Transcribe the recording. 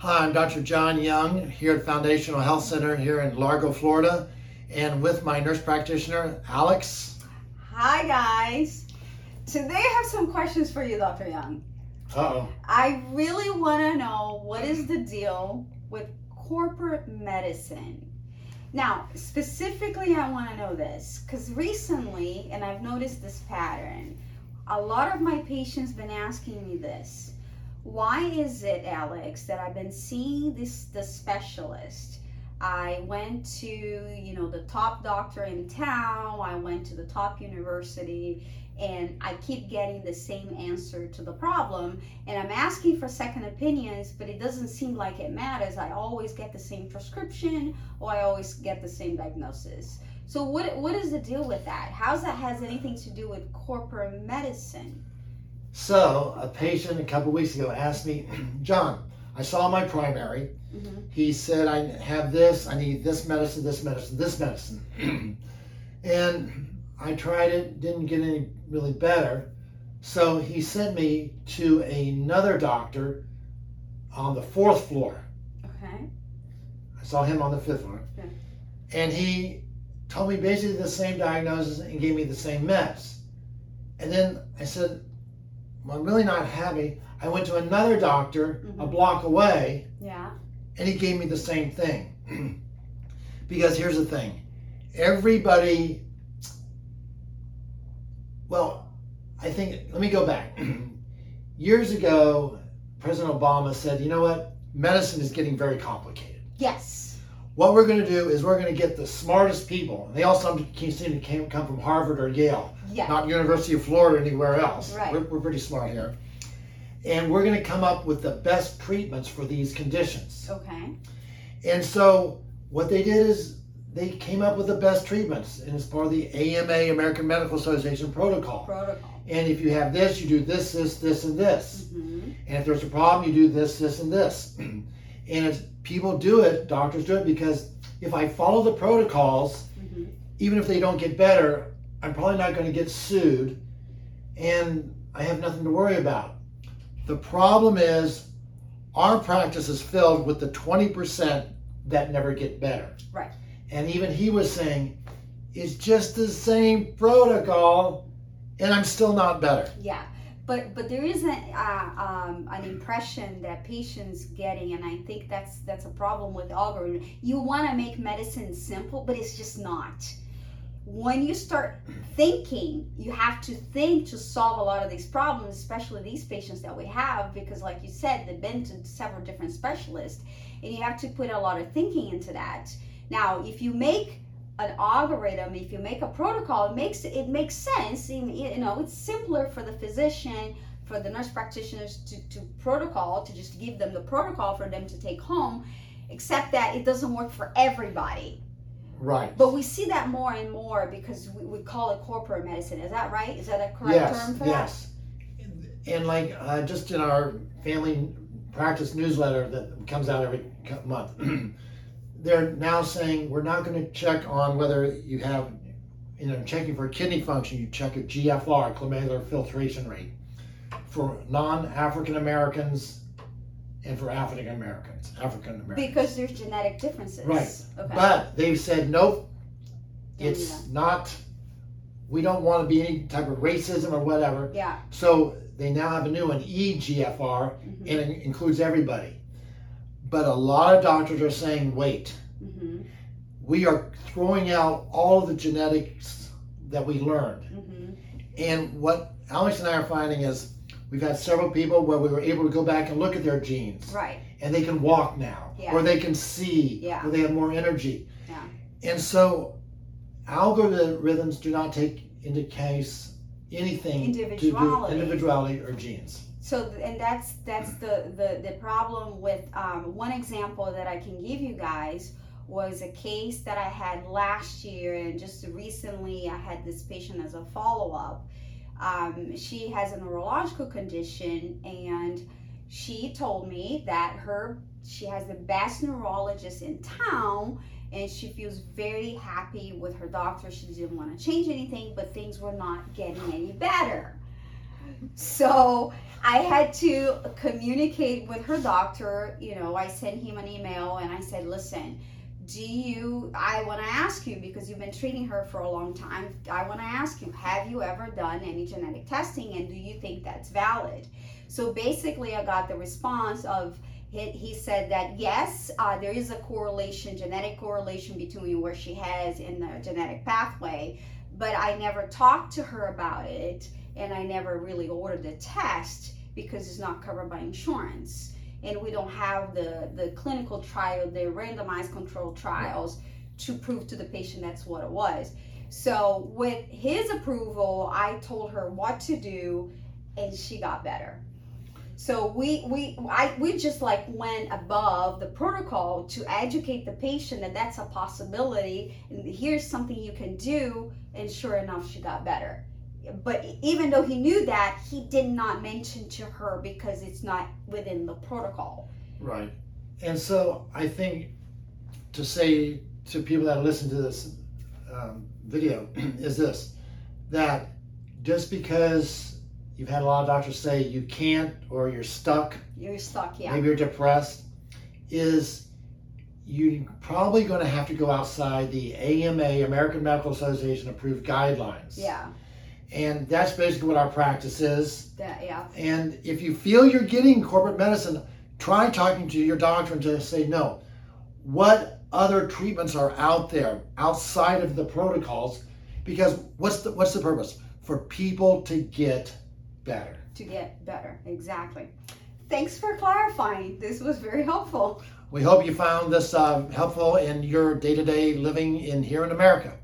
Hi, I'm Dr. John Young here at Foundational Health Center here in Largo, Florida, and with my nurse practitioner, Alex. Hi, guys. Today I have some questions for you, Dr. Young. Uh-oh. I really want to know, what is the deal with corporate medicine? Now, specifically, I want to know this because recently, and I've noticed this pattern, a lot of my patients have been asking me this. Why is it, Alex, that I've been seeing the specialist? I went to, the top doctor in town, I went to the top university, and I keep getting the same answer to the problem, and I'm asking for second opinions, but it doesn't seem like it matters. I always get the same prescription, or I always get the same diagnosis. So what is the deal with that? How's that has anything to do with corporate medicine? So a patient a couple weeks ago asked me, John, I saw my primary. Mm-hmm. He said, I have this, I need this medicine, this medicine, this medicine. And I tried it, didn't get any really better. So he sent me to another doctor on the fourth floor. Okay. I saw him on the fifth floor. Okay. And he told me basically the same diagnosis and gave me the same meds. And then I said, well, I'm really not happy. I went to another doctor a block away, and he gave me the same thing. Because here's the thing. Everybody, let me go back. Years ago, President Obama said, you know what? Medicine is getting very complicated. Yes. What we're going to do is we're going to get the smartest people. And they all seem to come from Harvard or Yale, not University of Florida or anywhere else. Right. We're pretty smart here. And we're going to come up with the best treatments for these conditions. Okay. And so what they did is they came up with the best treatments, and it's part of the AMA, American Medical Association protocol. And if you have this, you do this, this, this, and this. Mm-hmm. And if there's a problem, you do this, this, and this. And it's, people do it, doctors do it, because if I follow the protocols, even if they don't get better, I'm probably not going to get sued, and I have nothing to worry about. The problem is our practice is filled with the 20% that never get better. Right. And even he was saying, it's just the same protocol and I'm still not better. Yeah, but there is an impression that patients getting, and I think that's a problem with algorithm. You want to make medicine simple, but it's just not. When you start thinking, you have to think to solve a lot of these problems, especially these patients that we have, because like you said, they've been to several different specialists, and you have to put a lot of thinking into that. Now, if you make an algorithm, if you make a protocol, it makes sense. It's simpler for the physician, for the nurse practitioners to just give them the protocol for them to take home, except that it doesn't work for everybody. Right. But we see that more and more because we call it corporate medicine. Is that right? Is that a correct term for that? Yes. And just in our family practice newsletter that comes out every month, they're now saying we're not going to check on whether you have, checking for kidney function, you check your EGFR, glomerular filtration rate, for non-African Americans and for African Americans. Because there's genetic differences. Right. Okay. But they've said, nope, it's not, we don't want to be any type of racism or whatever. Yeah. So they now have a new one, EGFR, and it includes everybody. But a lot of doctors are saying, wait, we are throwing out all the genetics that we learned. And what Alex and I are finding is, we've had several people where we were able to go back and look at their genes. Right. And they can walk now, or they can see, or they have more energy. Yeah. And so algorithms do not take into case anything to do individuality or genes. So, and that's the problem with one example that I can give you guys was a case that I had last year, and just recently I had this patient as a follow-up. She has a neurological condition, and she told me that she has the best neurologist in town, and she feels very happy with her doctor. She didn't want to change anything, but things were not getting any better. So I had to communicate with her doctor. You know, I sent him an email and I said, listen, I want to ask you, because you've been treating her for a long time, I want to ask you, have you ever done any genetic testing, and do you think that's valid? So basically I got the response of, he said that yes, there is a correlation, genetic correlation between what she has and the genetic pathway, but I never talked to her about it, and I never really ordered the test because it's not covered by insurance. And we don't have the clinical trial, the randomized controlled trials to prove to the patient that's what it was. So with his approval, I told her what to do, and she got better. So we just like went above the protocol to educate the patient that that's a possibility, and here's something you can do, and sure enough, she got better. But even though he knew that, he did not mention to her because it's not within the protocol. Right. And so I think to say to people that listen to this video is this, that just because you've had a lot of doctors say you can't, or you're stuck. You're stuck, yeah. Maybe you're depressed, is you're probably going to have to go outside the AMA, American Medical Association approved guidelines. Yeah. And that's basically what our practice is. Yeah. And if you feel you're getting corporate medicine, try talking to your doctor and just say, no, what other treatments are out there outside of the protocols? Because what's the purpose? For people to get better. To get better, exactly. Thanks for clarifying. This was very helpful. We hope you found this helpful in your day-to-day living in here in America.